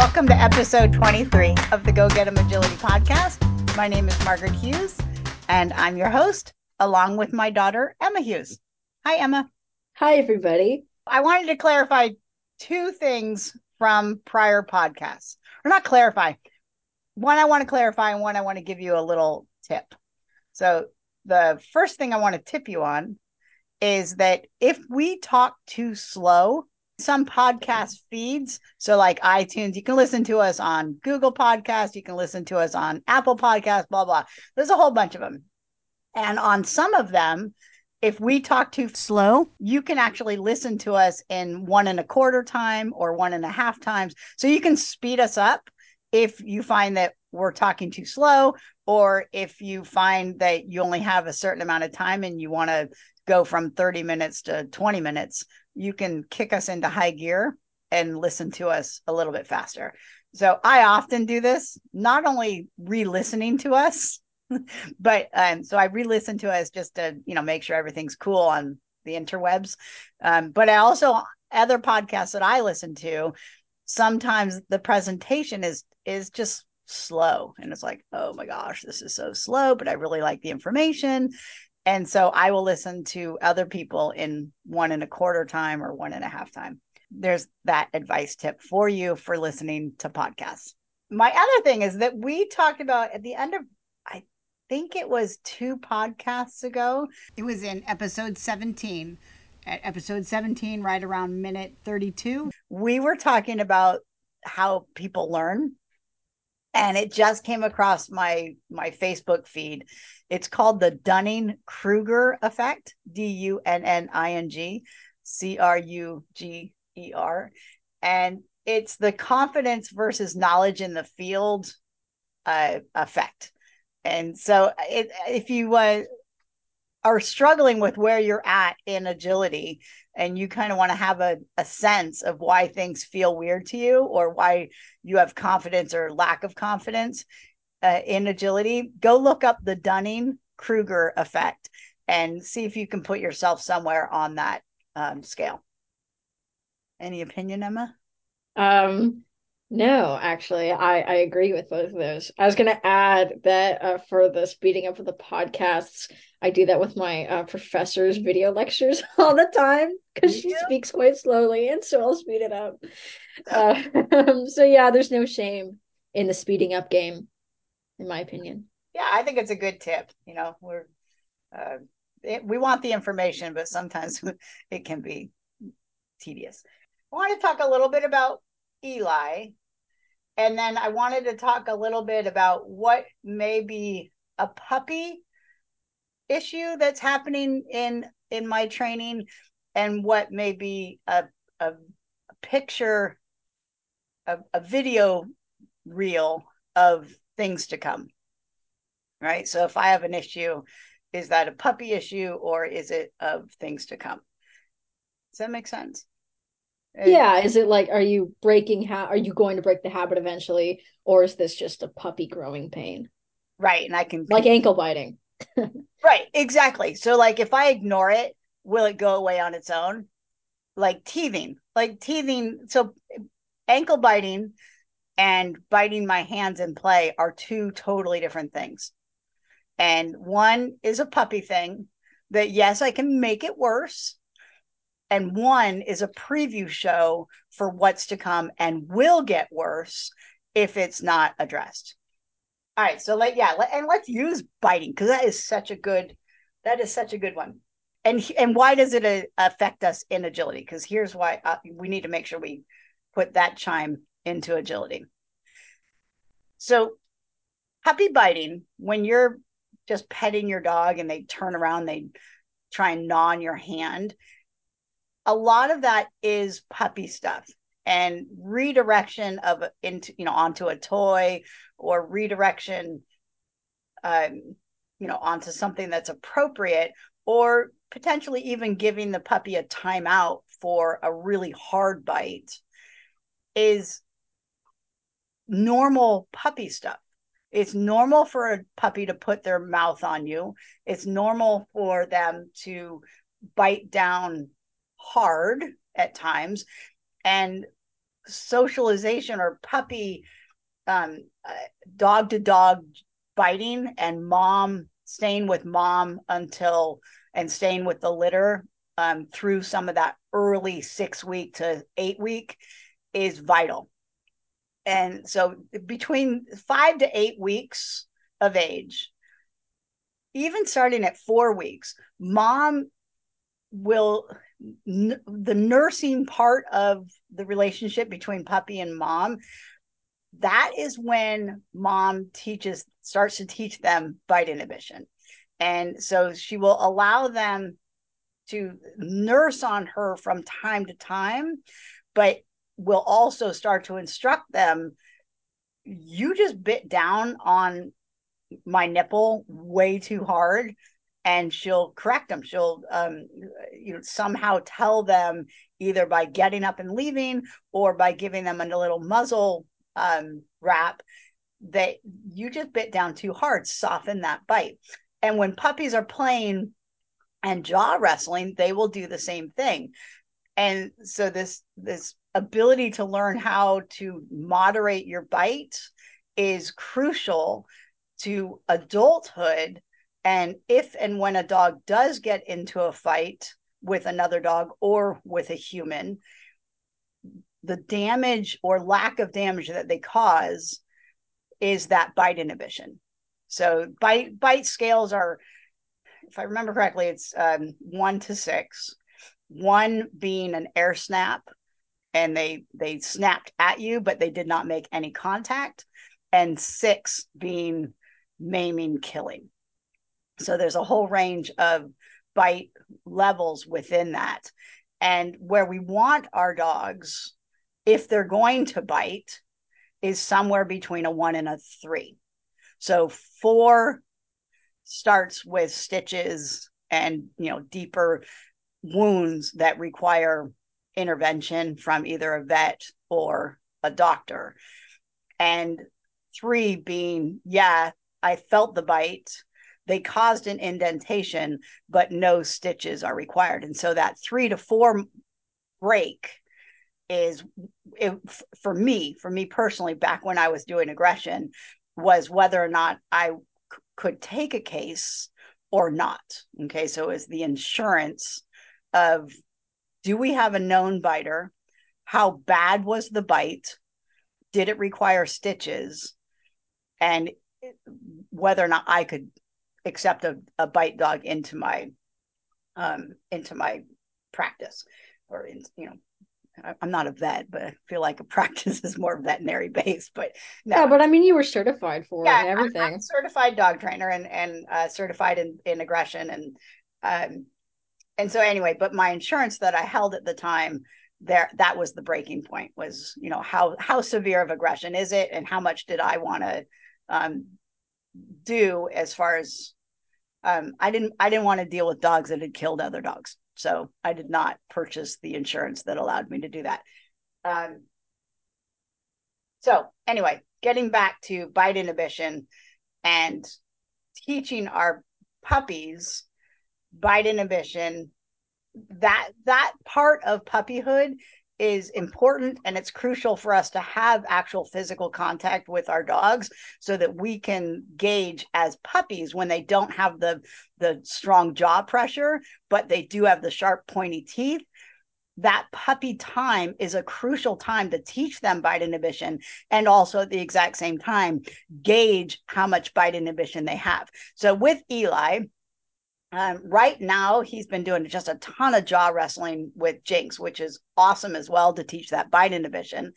Welcome to episode 23 of the Go Get Em Agility Podcast. My name is Margaret Hughes, and I'm your host, along with my daughter, Emma Hughes. Hi, Emma. Hi, everybody. I wanted to clarify two things from prior podcasts. Or not clarify. One I want to clarify, and one I want to give you a little tip. So the first thing I want to tip you on is that if we talk too slow, some podcast feeds, so like iTunes, you can listen to us on Google Podcasts, you can listen to us on Apple Podcasts, blah, blah. There's a whole bunch of them. And on some of them, if we talk too slow, you can actually listen to us in 1 1/4 time or 1 1/2 times. So you can speed us up if you find that we're talking too slow, or if you find that you only have a certain amount of time and you want to go from 30 minutes to 20 minutes, you can kick us into high gear and listen to us a little bit faster. So I often do this, not only re-listening to us, but so I re-listen to us just to, make sure everything's cool on the interwebs. But I also, other podcasts that I listen to, sometimes the presentation is just slow. And it's like, oh my gosh, this is so slow, but I really like the information. And so I will listen to other people in 1 1/4 time or 1 1/2 time. There's that advice tip for you for listening to podcasts. My other thing is that we talked about at the end of, I think it was 2 podcasts ago. It was in episode 17. At episode 17, right around minute 32, we were talking about how people learn. And it just came across my Facebook feed. It's called the Dunning-Kruger Effect, Dunning-Kruger. And it's the confidence versus knowledge in the field effect. And so if you are struggling with where you're at in agility and you kind of want to have a sense of why things feel weird to you or why you have confidence or lack of confidence in agility, go look up the Dunning-Kruger effect and see if you can put yourself somewhere on that scale. Any opinion, Emma? No, actually, I agree with both of those. I was going to add that for the speeding up of the podcasts, I do that with my professor's video lectures all the time because she speaks quite slowly, and so I'll speed it up. So yeah, there's no shame in the speeding up game, in my opinion. Yeah, I think it's a good tip. We want the information, but sometimes it can be tedious. I want to talk a little bit about Eli. And then I wanted to talk a little bit about what may be a puppy issue that's happening in my training and what may be a picture, a video reel of things to come, right? So if I have an issue, is that a puppy issue or is it of things to come? Does that make sense? Yeah. Is it like, are you going to break the habit eventually? Or is this just a puppy growing pain? Right. And I can like ankle biting. Right. Exactly. So like, if I ignore it, will it go away on its own? Like teething. So ankle biting and biting my hands in play are 2 totally different things. And one is a puppy thing that yes, I can make it worse. And one is a preview show for what's to come and will get worse if it's not addressed. All right. So let's use biting because that is such a good one. And why does it affect us in agility? Because here's why we need to make sure we put that chime into agility. So puppy biting, when you're just petting your dog and they turn around, they try and gnaw on your hand. A lot of that is puppy stuff and redirection of onto a toy or redirection, onto something that's appropriate or potentially even giving the puppy a timeout for a really hard bite is normal puppy stuff. It's normal for a puppy to put their mouth on you. It's normal for them to bite down hard at times. And socialization or puppy dog to dog biting and mom staying with mom until and staying with the litter through some of that early 6 week to 8 week is vital. And so between 5 to 8 weeks of age, even starting at 4 weeks, mom will, the nursing part of the relationship between puppy and mom, that is when mom starts to teach them bite inhibition. And so she will allow them to nurse on her from time to time, but will also start to instruct them, you just bit down on my nipple way too hard, and she'll correct them. She'll somehow tell them either by getting up and leaving or by giving them a little muzzle wrap that you just bit down too hard, soften that bite. And when puppies are playing and jaw wrestling, they will do the same thing. And so this ability to learn how to moderate your bite is crucial to adulthood. And if and when a dog does get into a fight with another dog or with a human, the damage or lack of damage that they cause is that bite inhibition. So bite scales are, if I remember correctly, it's 1 to 6, 1 being an air snap, and they snapped at you, but they did not make any contact, and 6 being maiming, killing. So there's a whole range of bite levels within that. And where we want our dogs, if they're going to bite, is somewhere between a 1 and a 3. So 4 starts with stitches and, deeper wounds that require intervention from either a vet or a doctor. And 3 being, I felt the bite. They caused an indentation, but no stitches are required. And so that 3 to 4 break is, for me personally, back when I was doing aggression, was whether or not I could take a case or not. Okay, so it's the insurance of, do we have a known biter? How bad was the bite? Did it require stitches? And whether or not I could accept a bite dog into my practice, or I'm not a vet, but I feel like a practice is more veterinary based. But no. Yeah, but I mean, you were certified for it and everything. I'm a certified dog trainer and certified in aggression and so anyway. But my insurance that I held at the time, that was the breaking point. Was how severe of aggression is it, and how much did I want to do as far as I didn't want to deal with dogs that had killed other dogs. So I did not purchase the insurance that allowed me to do that. So anyway, getting back to bite inhibition and teaching our puppies bite inhibition, that part of puppyhood is important, and it's crucial for us to have actual physical contact with our dogs so that we can gauge as puppies when they don't have the strong jaw pressure, but they do have the sharp pointy teeth. That puppy time is a crucial time to teach them bite inhibition, and also at the exact same time gauge how much bite inhibition they have. So with Eli, right now, he's been doing just a ton of jaw wrestling with Jinx, which is awesome as well to teach that bite inhibition.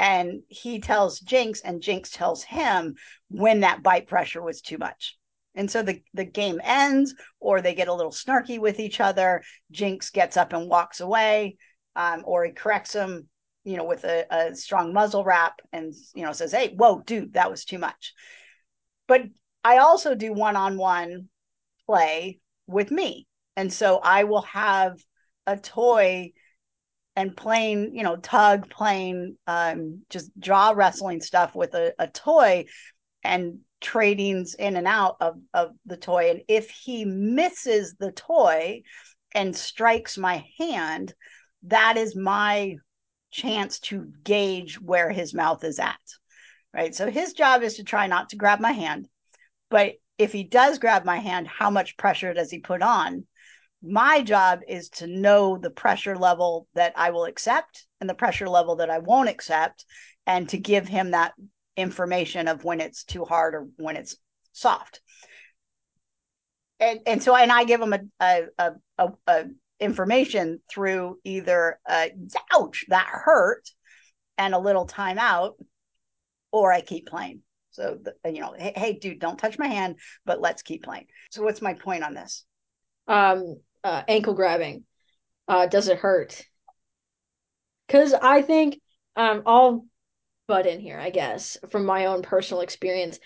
And he tells Jinx, and Jinx tells him when that bite pressure was too much. And so the game ends, or they get a little snarky with each other. Jinx gets up and walks away, or he corrects him, with a strong muzzle wrap and, says, hey, whoa, dude, that was too much. But I also do one-on-one play with me. And so I will have a toy and playing, tug, playing, just jaw wrestling stuff with a toy and tradings in and out of the toy. And if he misses the toy and strikes my hand, that is my chance to gauge where his mouth is at, right? So his job is to try not to grab my hand. But if he does grab my hand, how much pressure does he put on? My job is to know the pressure level that I will accept and the pressure level that I won't accept, and to give him that information of when it's too hard or when it's soft. And so I give him a information through either ouch, that hurt, and a little timeout, or I keep playing. So, hey, dude, don't touch my hand, but let's keep playing. So what's my point on this? Ankle grabbing. Does it hurt? Because I think I'll butt in here, I guess, from my own personal experience.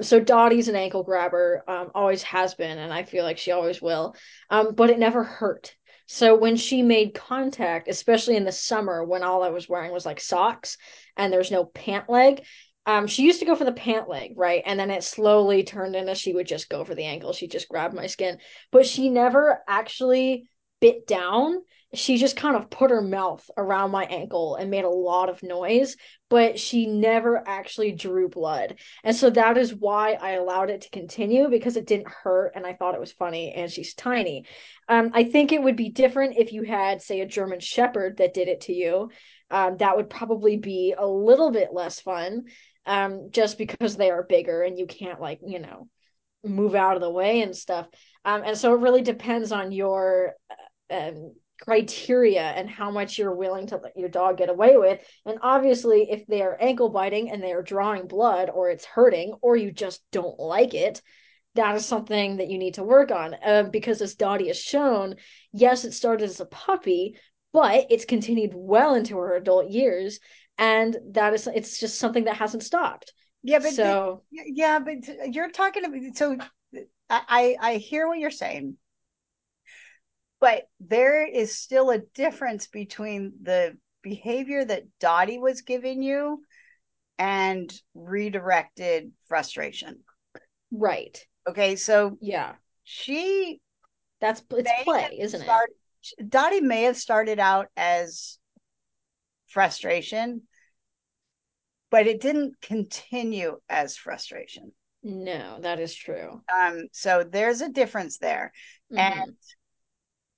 So Dottie's an ankle grabber, always has been, and I feel like she always will. But it never hurt. So when she made contact, especially in the summer when all I was wearing was like socks and there's no pant leg, she used to go for the pant leg, right? And then it slowly turned into she would just go for the ankle. She just grabbed my skin. But she never actually bit down. She just kind of put her mouth around my ankle and made a lot of noise, but she never actually drew blood. And so that is why I allowed it to continue, because it didn't hurt and I thought it was funny, and she's tiny. I think it would be different if you had, say, a German Shepherd that did it to you. That would probably be a little bit less fun, just because they are bigger and you can't, like, move out of the way and stuff. And so it really depends on your criteria and how much you're willing to let your dog get away with. And obviously, if they are ankle biting and they are drawing blood, or it's hurting, or you just don't like it, that is something that you need to work on. Because as Dottie has shown, yes, it started as a puppy, but it's continued well into her adult years. And it's just something that hasn't stopped. But you're talking about, so I hear what you're saying. But there is still a difference between the behavior that Dottie was giving you and redirected frustration. Right. Okay, so yeah. It's play, isn't it? Dottie may have started out as frustration, but it didn't continue as frustration. No, that is true. So there's a difference there. Mm-hmm. And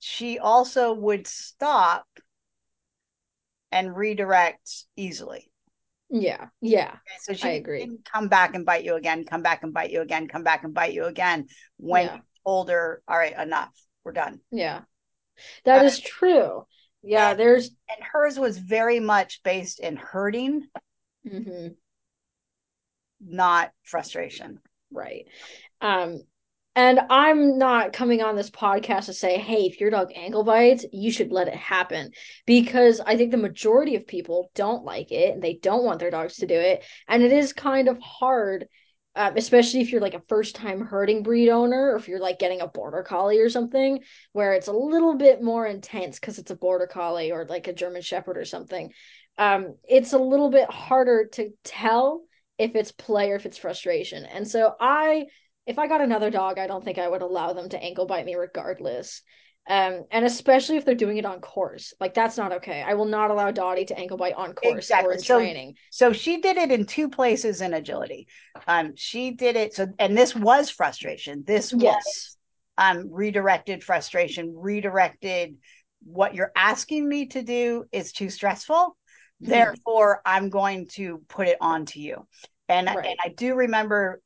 she also would stop and redirect easily. Yeah. Okay, so she didn't come back and bite you again, come back and bite you again when you told her, all right, enough, we're done. Yeah, that is true. Yeah, and hers was very much based in hurting, mm-hmm. not frustration. Right. And I'm not coming on this podcast to say, hey, if your dog ankle bites, you should let it happen, because I think the majority of people don't like it and they don't want their dogs to do it. And it is kind of hard, especially if you're like a first time herding breed owner, or if you're like getting a border collie or something where it's a little bit more intense because it's a border collie or like a German Shepherd or something. It's a little bit harder to tell if it's play or if it's frustration. And so if I got another dog, I don't think I would allow them to ankle bite me regardless. And especially if they're doing it on course. Like, that's not okay. I will not allow Dottie to ankle bite on course or in training. So she did it in two places in agility. She did it. So, and this was frustration. This was redirected frustration, redirected what you're asking me to do is too stressful. Mm-hmm. Therefore, I'm going to put it on to you. And, right. And I do remember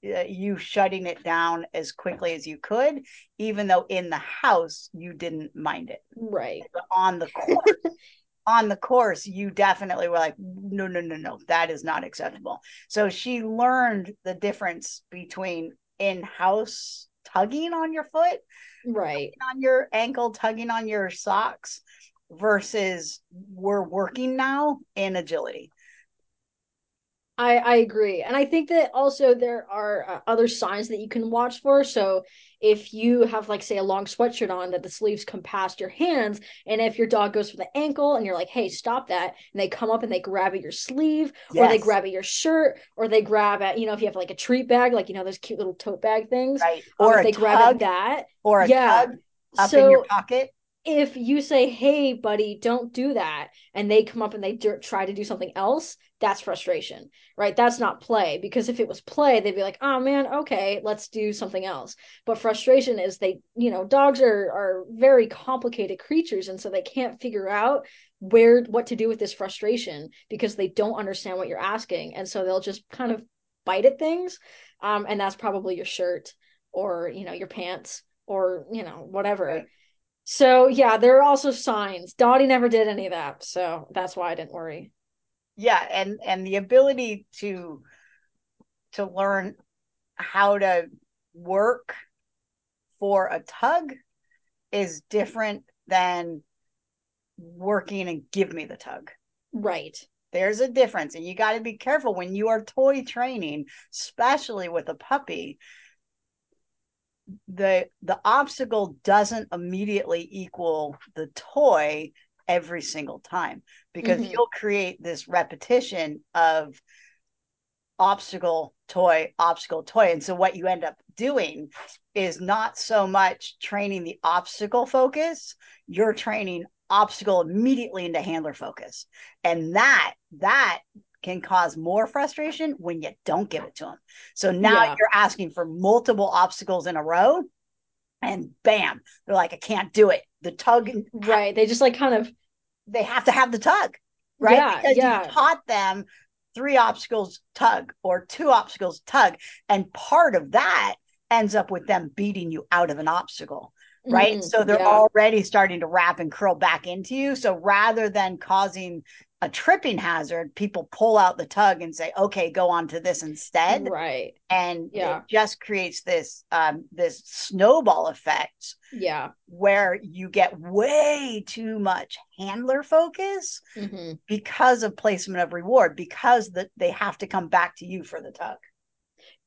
you shutting it down as quickly as you could, even though in the house you didn't mind it. Right. But on the course, you definitely were like, no, that is not acceptable. So she learned the difference between in-house tugging on your foot, right, on your ankle, tugging on your socks, versus we're working now in agility. I agree. And I think that also there are other signs that you can watch for. So if you have, like, say, a long sweatshirt on that the sleeves come past your hands, and if your dog goes for the ankle and you're like, hey, stop that, and they come up and they grab at your sleeve, yes, or they grab at your shirt, or they grab at, if you have like a treat bag, like, those cute little tote bag things, right, or if they grab at that, or a tug up in your pocket. if you say, hey, buddy, don't do that, and they come up and they try to do something else, that's frustration, right? That's not play, because if it was play, they'd be like, oh, man, okay, let's do something else. But frustration is they, you know, dogs are very complicated creatures, and so they can't figure out what to do with this frustration because they don't understand what you're asking. And so they'll just kind of bite at things, and that's probably your shirt or, you know, your pants or, you know, whatever. Right. So, yeah, there are also signs. Dottie never did any of that, so that's why I didn't worry. Yeah, and the ability to learn how to work for a tug is different than working and give me the tug. Right. There's a difference, and you got to be careful when you are toy training, especially with a puppy. The obstacle doesn't immediately equal the toy every single time, because you'll create this repetition of obstacle, toy. And so what you end up doing is not so much training the obstacle focus, you're training obstacle immediately into handler focus. And that can cause more frustration when you don't give it to them. So now you're asking for multiple obstacles in a row, and bam, they're like, I can't do it. The tug. Right. They just like they have to have the tug, right? Yeah, because you taught them 3 obstacles tug or 2 obstacles tug. And part of that ends up with them beating you out of an obstacle. Right. So they're already starting to wrap and curl back into you. So rather than causing a tripping hazard, people pull out the tug and say, okay, go on to this instead. Right. And it just creates this, this snowball effect. Yeah. Where you get way too much handler focus because of placement of reward, because they have to come back to you for the tug.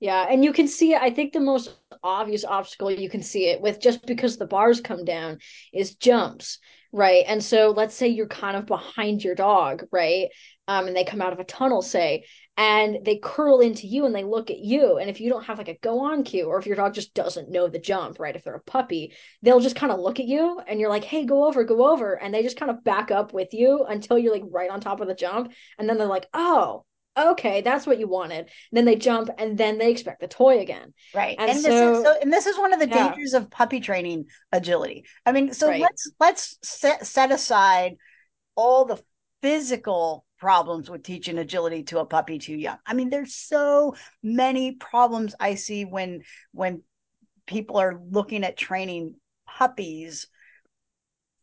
Yeah. And you can see, I think the most obvious obstacle you can see it with, just because the bars come down, is jumps. Right. And so let's say you're kind of behind your dog. Right. And they come out of a tunnel, say, and they curl into you and they look at you. And if you don't have like a go on cue, or if your dog just doesn't know the jump, right, if they're a puppy, they'll just kind of look at you and you're like, hey, go over. And they just kind of back up with you until you're like right on top of the jump. And then they're like, oh, okay, that's what you wanted. And then they jump, and then they expect the toy again. Right. And this is one of the dangers of puppy training agility. I mean, so let's set aside all the physical problems with teaching agility to a puppy too young. I mean, there's so many problems I see when people are looking at training puppies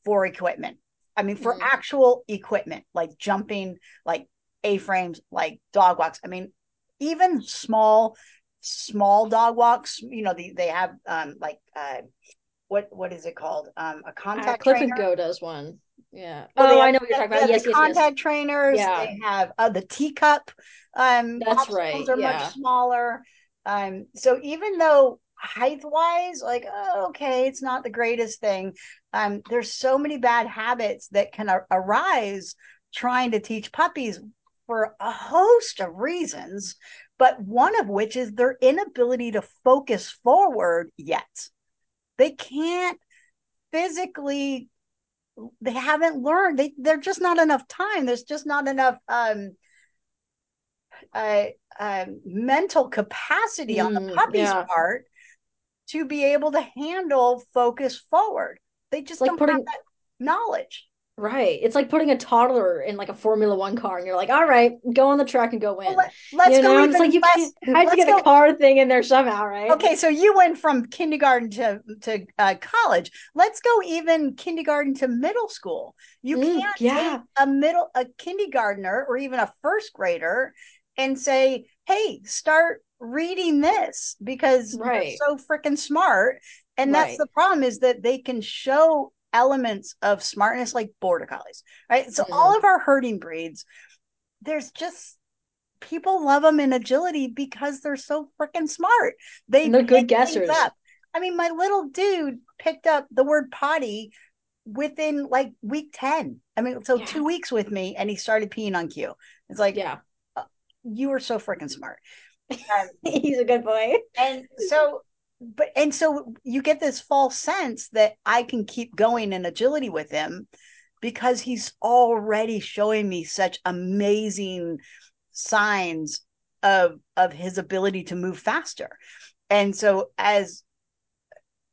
for equipment. I mean, for actual equipment, like jumping, like A-frames, like dog walks. I mean, even small dog walks, you know, they have what is it called? A contact trainer. Clip and Go does one. Yeah. Well, I know what you're talking about. Yes, contact trainers. Yeah. They have the teacup. That's right. Are much smaller. So even though height-wise, like, oh, okay, it's not the greatest thing. There's so many bad habits that can arise trying to teach puppies for a host of reasons, but one of which is their inability to focus forward yet. They can't physically, they haven't learned. There's just not enough time. There's just not enough mental capacity on the puppy's part to be able to handle focus forward. They just don't have that knowledge. Right. It's like putting a toddler in like a Formula One car and you're like, all right, go on the track and go win. Well, let's you know? Go. It's like I had to get the car thing in there somehow, right? Okay. So you went from kindergarten to college. Let's go even kindergarten to middle school. You can't take a kindergartner or even a first grader and say, hey, start reading this because you're so freaking smart. And that's the problem, is that they can show elements of smartness like border collies, right? So all of our herding breeds, there's just, people love them in agility because they're so freaking smart. They're good guessers. I mean, my little dude picked up the word potty within like week 10. I mean, so 2 weeks with me, and he started peeing on cue. It's like, you are so freaking smart. He's a good boy. And so But, and so you get this false sense that I can keep going in agility with him because he's already showing me such amazing signs of his ability to move faster. And so as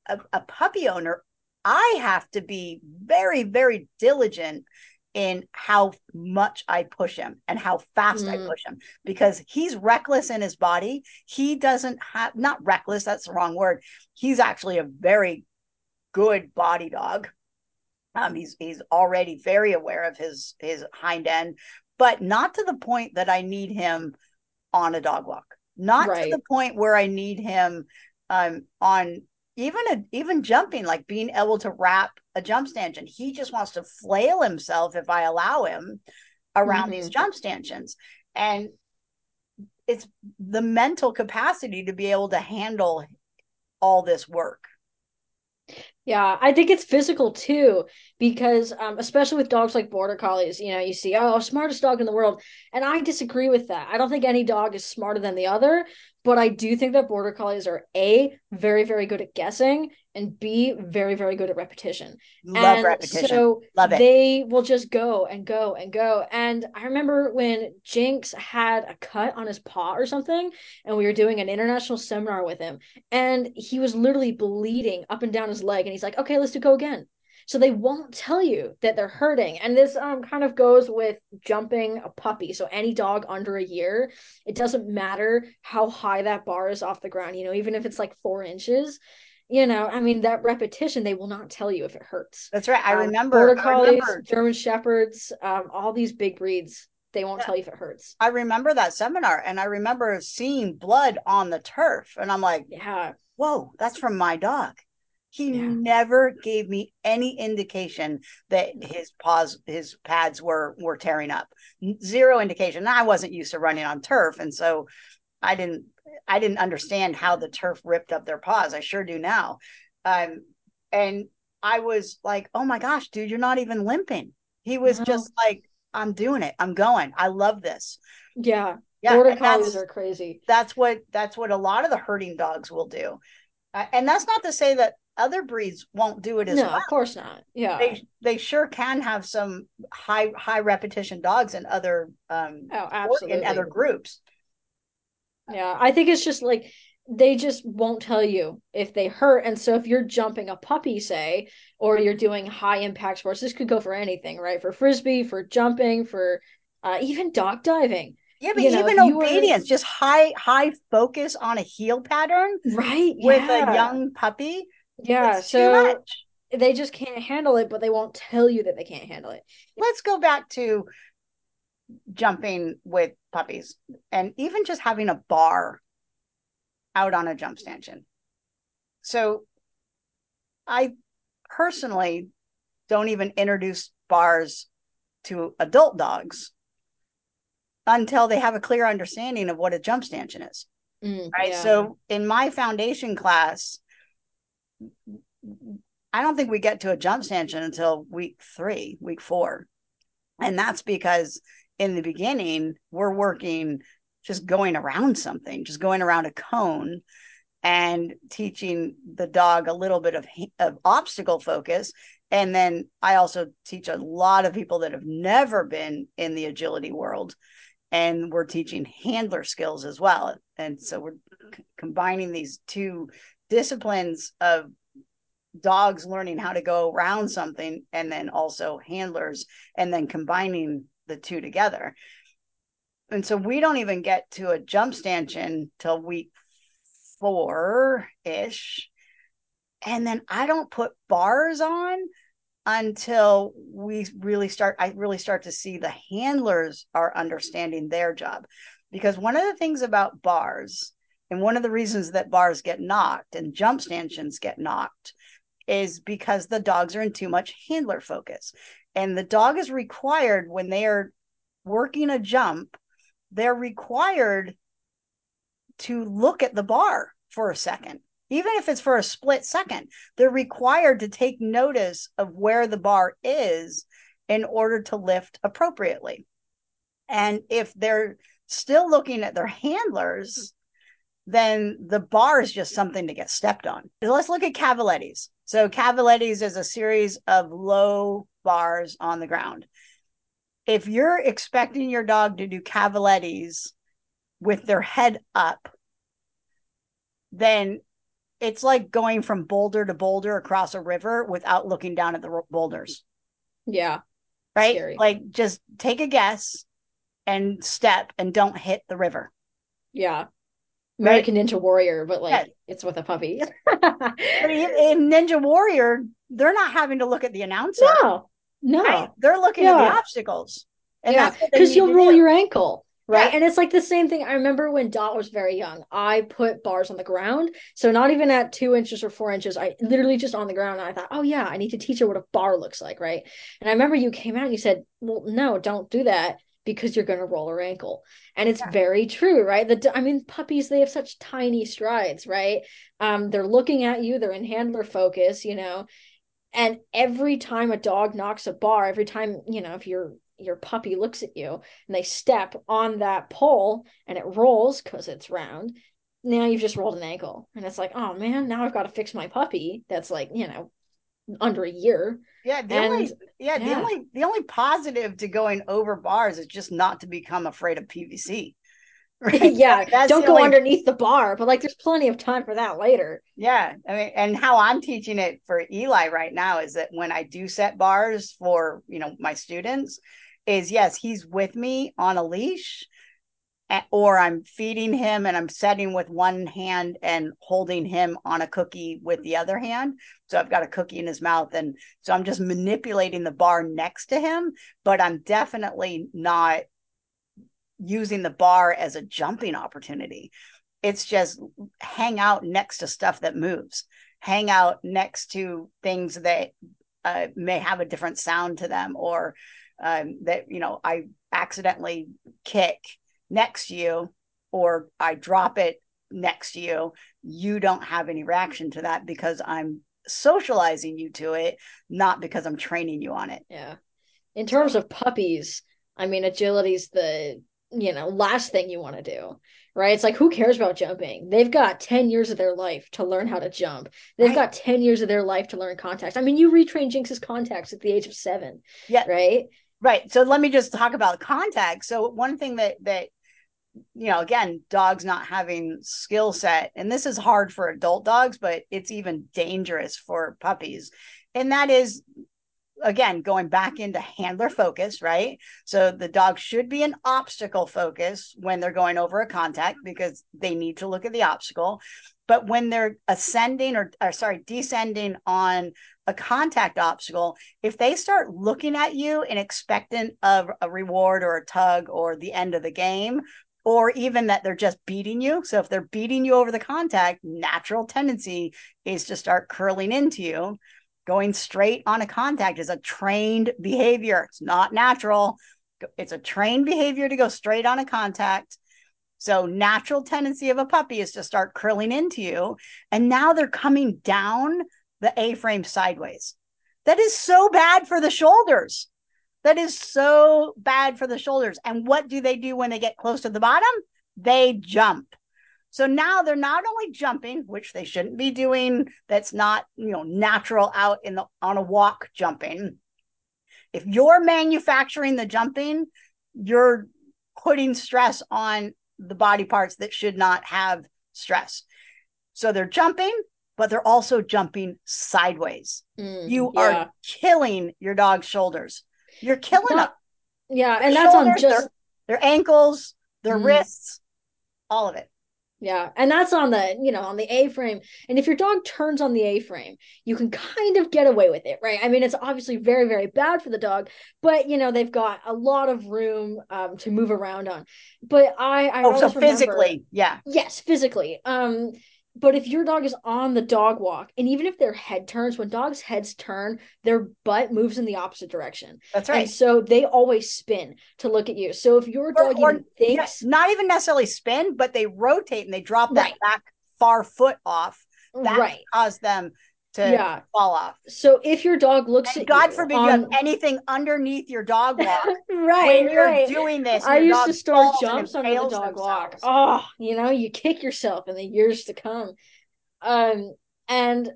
a puppy owner, I have to be very, very diligent in how much I push him and how fast I push him, because he's reckless in his body. He doesn't have, not reckless, that's the wrong word. He's actually a very good body dog. He's already very aware of his hind end, but not to the point that I need him on a dog walk, not to the point where I need him on even jumping, like being able to wrap a jump stanchion. He just wants to flail himself if I allow him around these jump stanchions. And it's the mental capacity to be able to handle all this work. Yeah, I think it's physical too, because especially with dogs like border collies, you know, you see, oh, smartest dog in the world. And I disagree with that. I don't think any dog is smarter than the other, but I do think that border collies are A, very, very good at guessing, and B, very, very good at repetition. Love repetition. So they will just go and go and go. And I remember when Jinx had a cut on his paw or something, and we were doing an international seminar with him, and he was literally bleeding up and down his leg. And he's like, okay, let's go again. So they won't tell you that they're hurting. And this kind of goes with jumping a puppy. So any dog under a year, it doesn't matter how high that bar is off the ground, you know, even if it's like 4 inches, you know, I mean, that repetition, they will not tell you if it hurts. That's right. Border collies, German shepherds, all these big breeds, they won't tell you if it hurts. I remember that seminar, and I remember seeing blood on the turf, and I'm like, whoa, that's from my dog. He never gave me any indication that his pads were tearing up. Zero indication. I wasn't used to running on turf, and so I didn't understand how the turf ripped up their paws. I sure do now. And I was like, oh my gosh, dude, you're not even limping. He was just like, I'm doing it. I'm going. I love this. Yeah. Border collies are crazy. That's what a lot of the herding dogs will do. And that's not to say that other breeds won't do it as well. No, of course not. Yeah, they sure can have some high repetition dogs in other in other groups. Yeah, I think it's just like they just won't tell you if they hurt. And so if you're jumping a puppy, say, or you're doing high impact sports, this could go for anything, right? For frisbee, for jumping, for even dog diving. Yeah, but even obedience, just high focus on a heel pattern, right? With a young puppy. Yeah, so they just can't handle it, but they won't tell you that they can't handle it. Let's go back to jumping with puppies and even just having a bar out on a jump stanchion. So I personally don't even introduce bars to adult dogs until they have a clear understanding of what a jump stanchion is. Right. Yeah. So in my foundation class, I don't think we get to a jump stanchion until week 4. And that's because in the beginning, we're working just going around something, just going around a cone and teaching the dog a little bit of obstacle focus. And then I also teach a lot of people that have never been in the agility world, and we're teaching handler skills as well. And so we're combining these two disciplines of dogs learning how to go around something, and then also handlers, and then combining the two together. And so we don't even get to a jump stanchion till week 4-ish. And then I don't put bars on until I really start to see the handlers are understanding their job. Because one of the things about bars, and one of the reasons that bars get knocked and jump stanchions get knocked, is because the dogs are in too much handler focus. And the dog is required, when they are working a jump, they're required to look at the bar for a second. Even if it's for a split second, they're required to take notice of where the bar is in order to lift appropriately. And if they're still looking at their handlers, then the bar is just something to get stepped on. Let's look at Cavaletti's. So Cavaletti's is a series of low bars on the ground. If you're expecting your dog to do Cavaletti's with their head up, then it's like going from boulder to boulder across a river without looking down at the boulders. Yeah. Right? Scary. Like, just take a guess and step and don't hit the river. Yeah. American Ninja Warrior, but like, it's with a puppy. In Ninja Warrior, they're not having to look at the announcer. No. Right? They're looking at the obstacles. And that's because you'll roll your ankle. Right. And it's like the same thing. I remember when Dot was very young, I put bars on the ground. So not even at 2 inches or 4 inches, I literally just on the ground. And I thought, oh yeah, I need to teach her what a bar looks like. Right. And I remember you came out and you said, well, no, don't do that because you're going to roll her ankle. And it's very true. Right. Puppies, they have such tiny strides. Right. They're looking at you. They're in handler focus, and every time a dog knocks a bar, every time, if your puppy looks at you and they step on that pole and it rolls because it's round, now you've just rolled an ankle. And it's like, oh man, now I've got to fix my puppy that's like under a year. The only positive to going over bars is just not to become afraid of PVC, right? Don't go underneath the bar, but like there's plenty of time for that later. And how I'm teaching it for Eli right now is that when I do set bars for my students, is yes, he's with me on a leash, or I'm feeding him and I'm setting with one hand and holding him on a cookie with the other hand. So I've got a cookie in his mouth. And so I'm just manipulating the bar next to him, but I'm definitely not using the bar as a jumping opportunity. It's just hang out next to stuff that moves, hang out next to things that may have a different sound to them, or that I accidentally kick next to you, or I drop it next to you. You don't have any reaction to that because I'm socializing you to it, not because I'm training you on it. Yeah. In terms of puppies, agility's the, last thing you want to do, right? It's like, who cares about jumping? They've got 10 years of their life to learn how to jump. They've got 10 years of their life to learn contacts. You retrain Jinx's contacts at the age of 7. Yeah. Right. Right. So let me just talk about contacts. So one thing that again, dogs not having skill set, and this is hard for adult dogs, but it's even dangerous for puppies. And that is, again, going back into handler focus, right? So the dog should be an obstacle focus when they're going over a contact because they need to look at the obstacle. But when they're descending on a contact obstacle, if they start looking at you and expectant of a reward or a tug or the end of the game, or even that they're just beating you. So if they're beating you over the contact, natural tendency is to start curling into you. Going straight on a contact is a trained behavior. It's not natural. It's a trained behavior to go straight on a contact. So natural tendency of a puppy is to start curling into you. And now they're coming down the A-frame sideways. That is so bad for the shoulders. And what do they do when they get close to the bottom? They jump. So now they're not only jumping, which they shouldn't be doing. That's not, natural out on a walk jumping. If you're manufacturing the jumping, you're putting stress on the body parts that should not have stress. So they're jumping, but they're also jumping sideways. You are killing your dog's shoulders. You're killing them. Yeah. And that's shoulders, on just their ankles, their wrists, all of it. Yeah. And that's on the A-frame. And if your dog turns on the A-frame, you can kind of get away with it, right? It's obviously very, very bad for the dog, but they've got a lot of room to move around on. But physically. Yeah. Yes, physically. But if your dog is on the dog walk, and even if their head turns, when dogs' heads turn, their butt moves in the opposite direction. That's right. And so they always spin to look at you. So if your dog even thinks... not even necessarily spin, but they rotate and they drop that back far foot off. That caused them to fall off. So if your dog looks and at God you, forbid you have anything underneath your dog walk. Right. When you're doing this, I used to store jumps under the dog walk. Oh, you know, you kick yourself in the years to come. And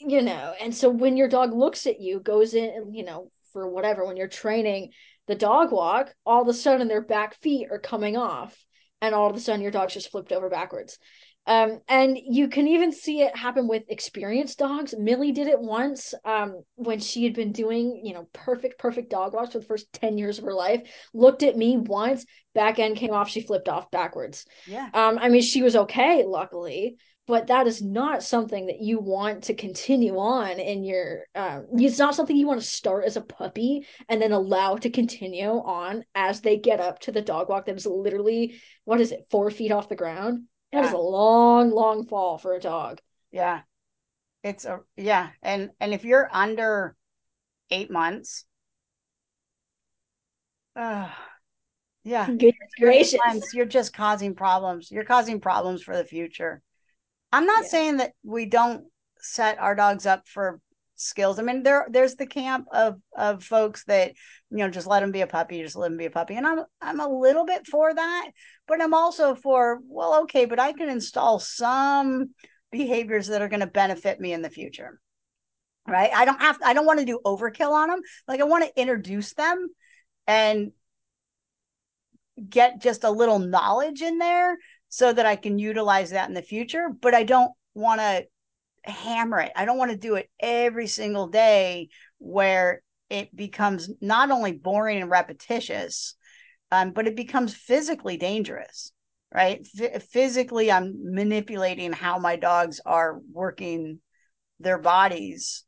you know, and so when your dog looks at you, goes in, you know, for whatever, when you're training the dog walk, all of a sudden their back feet are coming off and all of a sudden your dog's just flipped over backwards. And you can even see it happen with experienced dogs. Millie did it once when she had been doing, you know, perfect dog walks for the first 10 years of her life, looked at me once, back end came off, she flipped off backwards. Yeah. I mean, she was okay, luckily, but that is not something that you want to continue on in your, it's not something you want to start as a puppy and then allow to continue on as they get up to the dog walk that is literally, 4 feet off the ground? That is a long, long fall for a dog. Yeah. It's a, yeah. And if you're under 8 months, yeah. Good gracious. 8 months, you're just causing problems. You're causing problems for the future. I'm not saying that we don't set our dogs up for skills. I mean, there's the camp of folks that, you know, just let them be a puppy, And I'm a little bit for that, but I'm also for, well, okay, but I can install some behaviors that are going to benefit me in the future. Right. I don't want to do overkill on them. Like I want to introduce them and get just a little knowledge in there so that I can utilize that in the future, but I don't want to hammer it. I don't want to do it every single day where it becomes not only boring and repetitious, but it becomes physically dangerous, right? Physically, I'm manipulating how my dogs are working their bodies,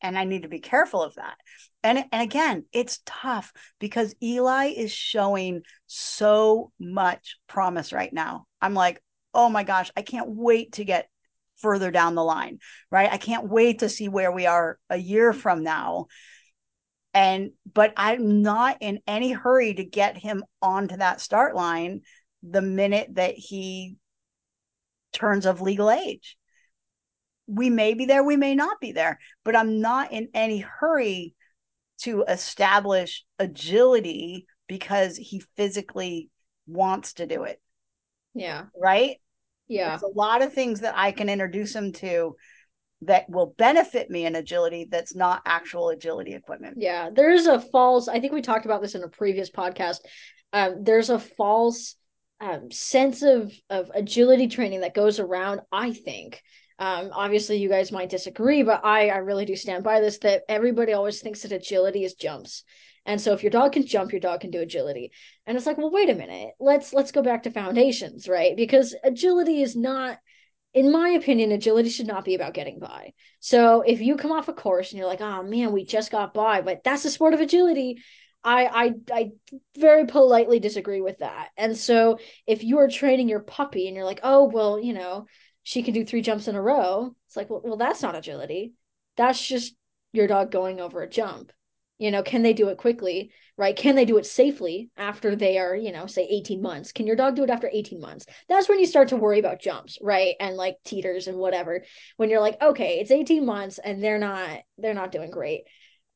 and I need to be careful of that. And again, it's tough because Eli is showing so much promise right now. I'm like, oh my gosh, I can't wait to get further down the line, right? I can't wait to see where we are a year from now. But I'm not in any hurry to get him onto that start line the minute that he turns of legal age. We may be there, we may not be there, but I'm not in any hurry to establish agility because he physically wants to do it. Yeah. Right? Yeah. There's a lot of things that I can introduce him to that will benefit me in agility that's not actual agility equipment. Yeah. There's a false, I think we talked about this in a previous podcast. There's a false sense of agility training that goes around, I think. Obviously you guys might disagree, but I really do stand by this, that everybody always thinks that agility is jumps. And so if your dog can jump, your dog can do agility. And it's like, well, wait a minute, let's go back to foundations, right? Because agility is not, in my opinion, agility should not be about getting by. So if you come off a course and you're like, oh man, we just got by, but that's the sport of agility. I very politely disagree with that. And so if you are training your puppy and you're like, oh, well, you know, she can do 3 jumps in a row. It's like, well, that's not agility. That's just your dog going over a jump. You know, can they do it quickly, right? Can they do it safely after they are, you know, say 18 months? Can your dog do it after 18 months? That's when you start to worry about jumps, right? And like teeters and whatever, when you're like, okay, it's 18 months and they're not doing great.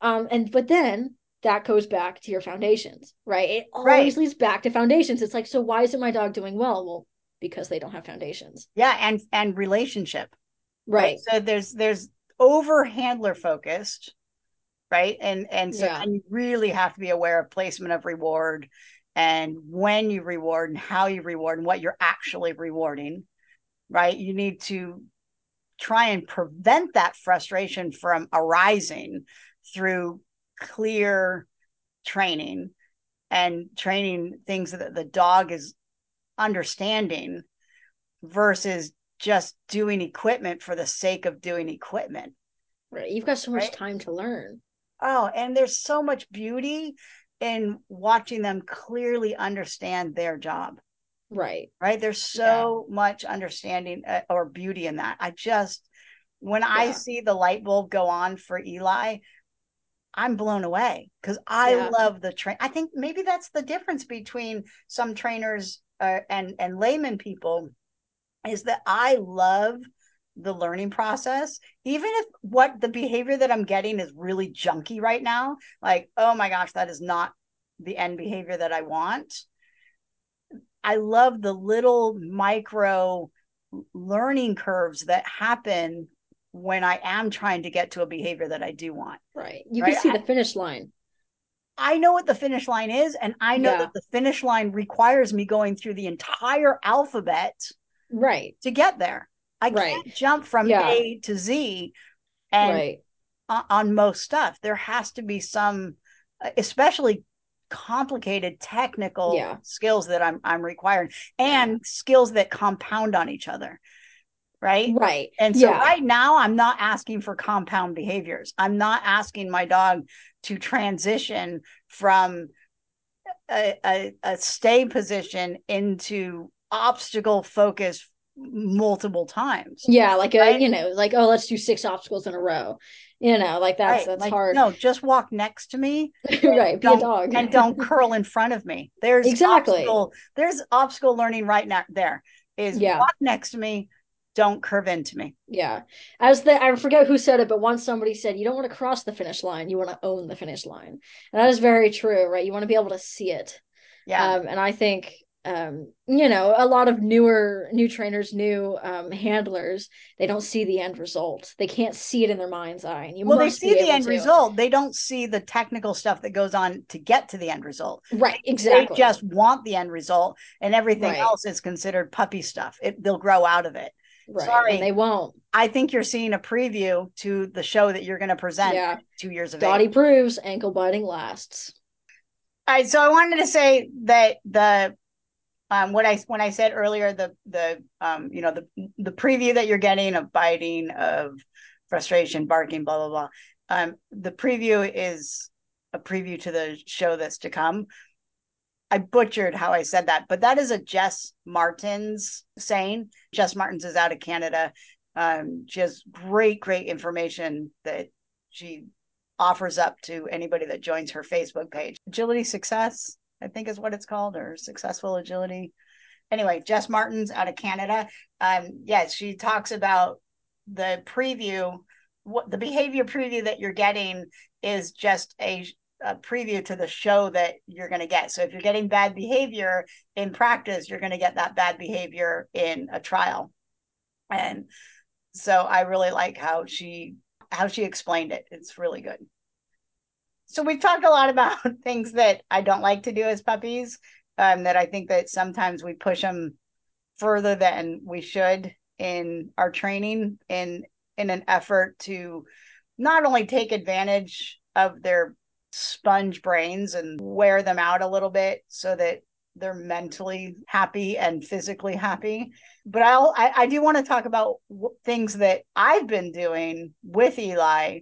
But then that goes back to your foundations, right? It always leads back to foundations. It's like, so why isn't my dog doing well? Well, because they don't have foundations. Yeah. And relationship. Right. So there's over handler focused, right. And so you really have to be aware of placement of reward and when you reward and how you reward and what you're actually rewarding, right. You need to try and prevent that frustration from arising through clear training and training things that the dog is understanding versus just doing equipment for the sake of doing equipment. Right. You've got so much time to learn. Oh, and there's so much beauty in watching them clearly understand their job. Right. Right. There's so much understanding or beauty in that. I see the light bulb go on for Eli, I'm blown away because I love the train. I think maybe that's the difference between some trainers and layman people is that I love the learning process, even if what the behavior that I'm getting is really junky right now, like, oh my gosh, that is not the end behavior that I want. I love the little micro learning curves that happen when I am trying to get to a behavior that I do want. Right. You can see the finish line. I know what the finish line is. And I know that the finish line requires me going through the entire alphabet to get there. I can't jump from A to Z and on most stuff. There has to be some, especially complicated technical skills that I'm requiring, and skills that compound on each other. Right. And so right now I'm not asking for compound behaviors. I'm not asking my dog to transition from a stay position into obstacle focus multiple times. Yeah. Like, oh, let's do 6 obstacles in a row. You know, like that's like, hard. No, just walk next to me. Right. Be a dog. And don't curl in front of me. There's there's obstacle learning right now. There is walk next to me. Don't curve into me. Yeah. I forget who said it, but once somebody said, you don't want to cross the finish line. You want to own the finish line. And that is very true, right? You want to be able to see it. Yeah. And I think, a lot of new trainers, new handlers, they don't see the end result. They can't see it in their mind's eye. And they see the end result. They don't see the technical stuff that goes on to get to the end result. Right. Exactly. They just want the end result, and everything else is considered puppy stuff. They'll grow out of it. Right. Sorry, and they won't. I think you're seeing a preview to the show that you're going to present 2 years of age. Dottie proves ankle biting lasts. All right, so I wanted to say that the when I said earlier the preview that you're getting of biting, of frustration, barking, blah blah blah. The preview is a preview to the show that's to come. I butchered how I said that, but that is a Jess Martins saying. Jess Martins is out of Canada. She has great information that she offers up to anybody that joins her Facebook page. Agility Success, I think is what it's called, or Successful Agility. Anyway, Jess Martins out of Canada. She talks about the preview. What the behavior preview that you're getting is just a preview to the show that you're going to get. So if you're getting bad behavior in practice, you're going to get that bad behavior in a trial. And so I really like how she explained it. It's really good. So we've talked a lot about things that I don't like to do as puppies, that I think that sometimes we push them further than we should in our training in an effort to not only take advantage of their sponge brains and wear them out a little bit so that they're mentally happy and physically happy. But I do want to talk about things that I've been doing with Eli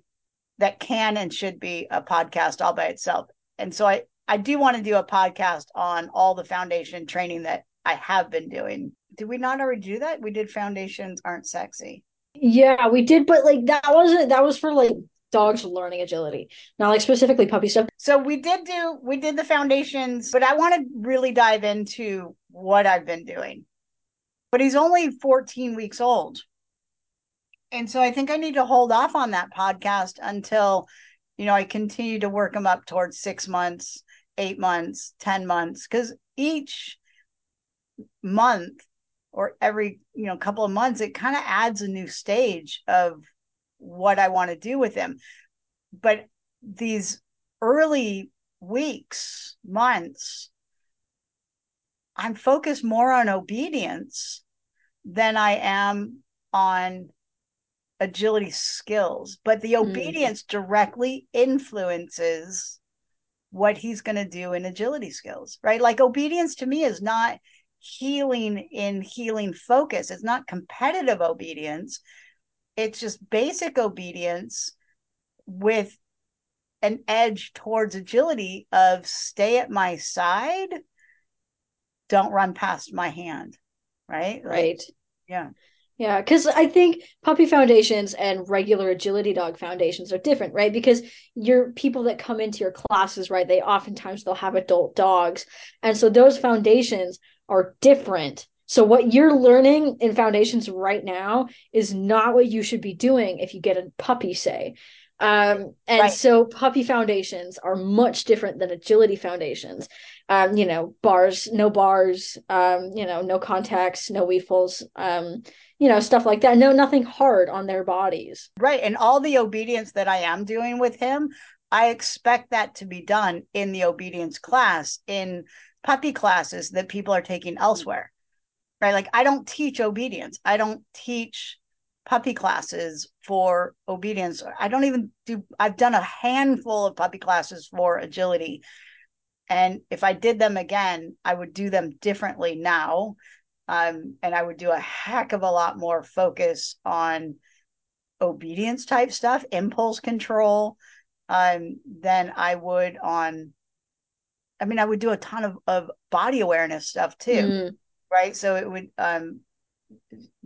that can and should be a podcast all by itself. And so I do want to do a podcast on all the foundation training that I have been doing. Did we not already do that? We did Foundations Aren't Sexy. Yeah, we did. But like that was for like dogs learning agility, not like specifically puppy stuff. So we did the foundations, but I want to really dive into what I've been doing. But he's only 14 weeks old. And so I think I need to hold off on that podcast until, I continue to work him up towards 6 months, 8 months, 10 months, because each month or every, couple of months, it kind of adds a new stage of what I want to do with him. But these early weeks, months, I'm focused more on obedience than I am on agility skills. But the obedience directly influences what he's going to do in agility skills, right? Like obedience to me is not healing focus. It's not competitive obedience. It's just basic obedience with an edge towards agility of stay at my side, don't run past my hand, right? Right. Yeah, because I think puppy foundations and regular agility dog foundations are different, right? Because your people that come into your classes, right, they'll have adult dogs. And so those foundations are different. So what you're learning in foundations right now is not what you should be doing if you get a puppy, say. And right. So puppy foundations are much different than agility foundations. Bars, no bars, no contacts, no weefuls, stuff like that. No, nothing hard on their bodies. Right. And all the obedience that I am doing with him, I expect that to be done in the obedience class, in puppy classes that people are taking elsewhere. Right. Like, I don't teach obedience. I don't teach puppy classes for obedience. I've done a handful of puppy classes for agility. And if I did them again, I would do them differently now. And I would do a heck of a lot more focus on obedience type stuff, impulse control, than I would on, I would do a ton of body awareness stuff too. Mm. Right. So it would,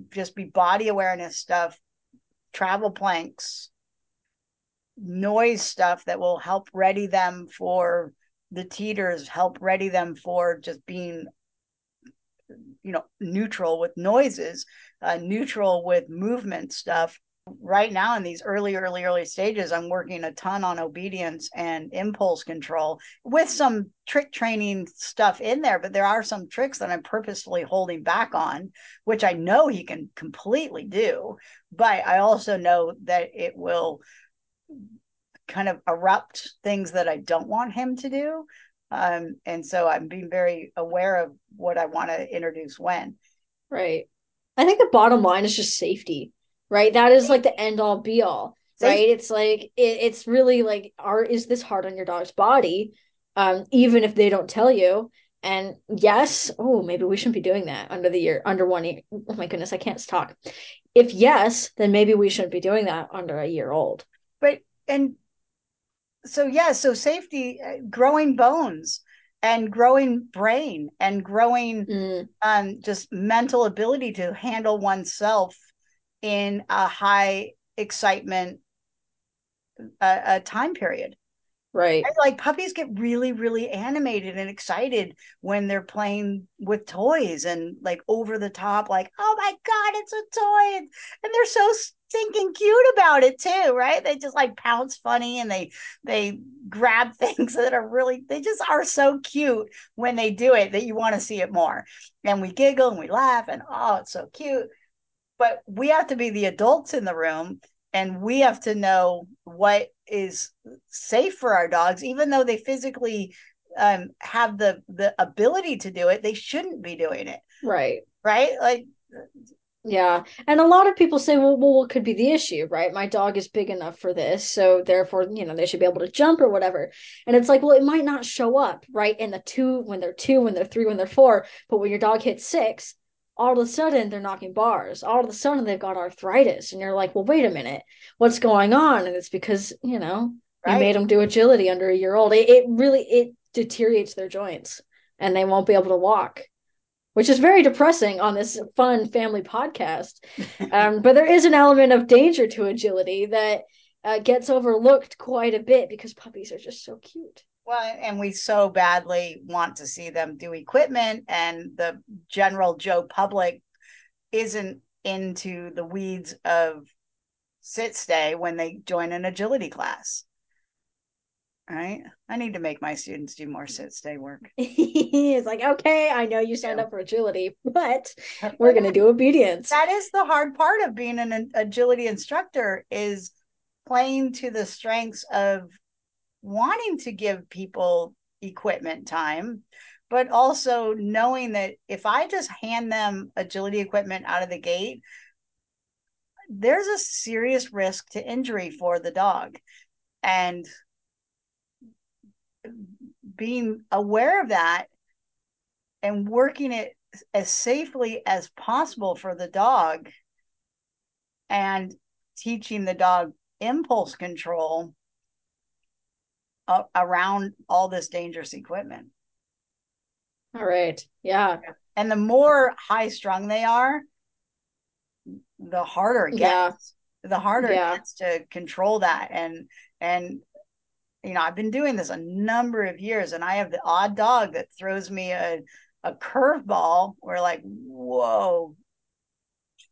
just be body awareness stuff, travel planks, noise stuff that will help ready them for the teeters, help ready them for just being, neutral with noises, neutral with movement stuff. Right now in these early stages, I'm working a ton on obedience and impulse control with some trick training stuff in there, but there are some tricks that I'm purposefully holding back on, which I know he can completely do, but I also know that it will kind of erupt things that I don't want him to do. And so I'm being very aware of what I want to introduce when. Right. I think the bottom line is just safety. Right. That is like the end all be all. Right. It's like it's really like, is this hard on your dog's body? Even if they don't tell you. And yes. Oh, maybe we shouldn't be doing that under 1 year. Oh, my goodness. I can't talk. If yes, then maybe we shouldn't be doing that under a year old. But and so, yeah. So safety, growing bones and growing brain and growing just mental ability to handle oneself in a high excitement time period. Right. And like puppies get really animated and excited when they're playing with toys and like over the top, like, oh my God, it's a toy. And they're so stinking cute about it too, right? They just like pounce funny and they grab things that are really, they just are so cute when they do it that you want to see it more. And we giggle and we laugh and oh, it's so cute. But we have to be the adults in the room and we have to know what is safe for our dogs, even though they physically have the ability to do it, they shouldn't be doing it. Right. Right. Like, yeah. And a lot of people say, well, what could be the issue? Right. My dog is big enough for this. So therefore, they should be able to jump or whatever. And it's like, well, it might not show up right in the two, when they're three, when they're four, but when your dog hits six, all of a sudden they're knocking bars. All of a sudden they've got arthritis. And you're like, well, wait a minute, what's going on? And it's because, right. You made them do agility under a year old. It really deteriorates their joints and they won't be able to walk, which is very depressing on this fun family podcast. But there is an element of danger to agility that gets overlooked quite a bit because puppies are just so cute. Well, and we so badly want to see them do equipment, and the general Joe public isn't into the weeds of sit stay when they join an agility class. All right. I need to make my students do more sit stay work. It's like, okay, I know you signed up for agility, but we're going to do obedience. That is the hard part of being an agility instructor, is playing to the strengths of wanting to give people equipment time, but also knowing that if I just hand them agility equipment out of the gate, there's a serious risk to injury for the dog. And being aware of that and working it as safely as possible for the dog and teaching the dog impulse control around all this dangerous equipment. All right. Yeah. And the more high strung they are, the harder it gets. Yeah. The harder it gets to control that. And I've been doing this a number of years and I have the odd dog that throws me a a curveball. We're like, whoa,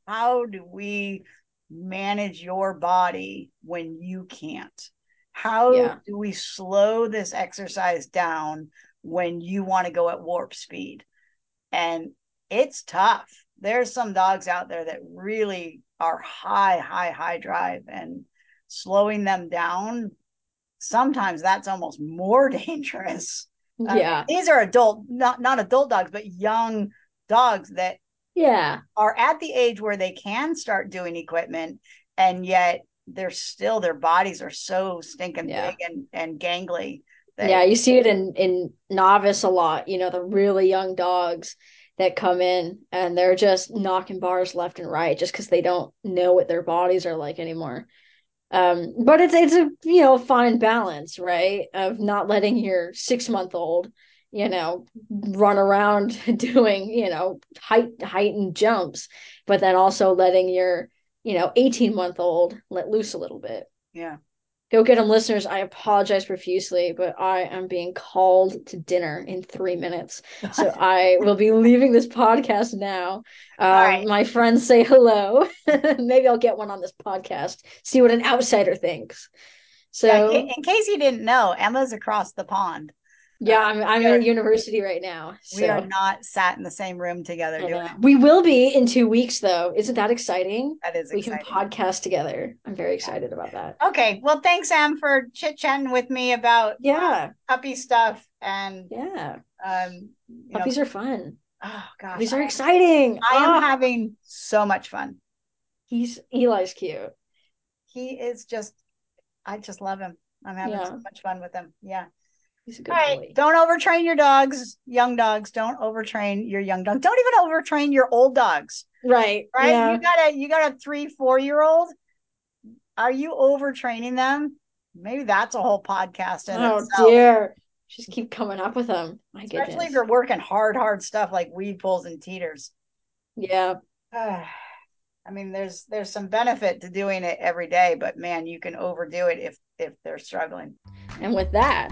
how do we manage your body when you can't? How do we slow this exercise down when you want to go at warp speed? And it's tough. There's some dogs out there that really are high drive, and slowing them down, sometimes that's almost more dangerous. Yeah. These are adult, not adult dogs, but young dogs that are at the age where they can start doing equipment, and yet they're still, their bodies are so stinking big and gangly. You see it in novice a lot, you know, the really young dogs that come in and they're just knocking bars left and right just because they don't know what their bodies are like anymore. But it's a, you know, fine balance, right? Of not letting your 6-month-old, you know, run around doing, you know, heightened jumps, but then also letting your, you know, 18-month-old let loose a little bit. Yeah. Go Get Em listeners, I apologize profusely, but I am being called to dinner in 3 minutes. So I will be leaving this podcast now. Right. My friends say hello. Maybe I'll get one on this podcast, see what an outsider thinks. So yeah, in case you didn't know, Emma's across the pond. Yeah, I'm at university right now. So. We are not sat in the same room together doing it. We will be in 2 weeks, though. Isn't that exciting? That is exciting. We can podcast together. I'm very excited about that. Okay. Well, thanks, Em, for chit-chatting with me about puppy stuff. And puppies are fun. Oh, gosh. Puppies are exciting. I am having so much fun. Eli's cute. He is just, I just love him. I'm having so much fun with him. Yeah. He's a good boy. Don't overtrain your dogs, young dogs. Don't overtrain your young dogs. Don't even overtrain your old dogs. Right. Right. Yeah. You got a 3-4-year-old. Are you overtraining them? Maybe that's a whole podcast in itself. Oh dear. Just keep coming up with them. Especially if you're working hard stuff like weed pulls and teeters. Yeah. I mean, there's some benefit to doing it every day, but man, you can overdo it if they're struggling. And with that,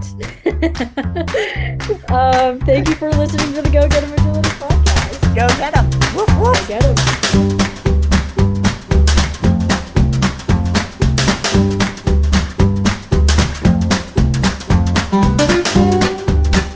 thank you for listening to the Go Get Em Agility Podcast. Go Get Em. Woof, woof. Go Get Em.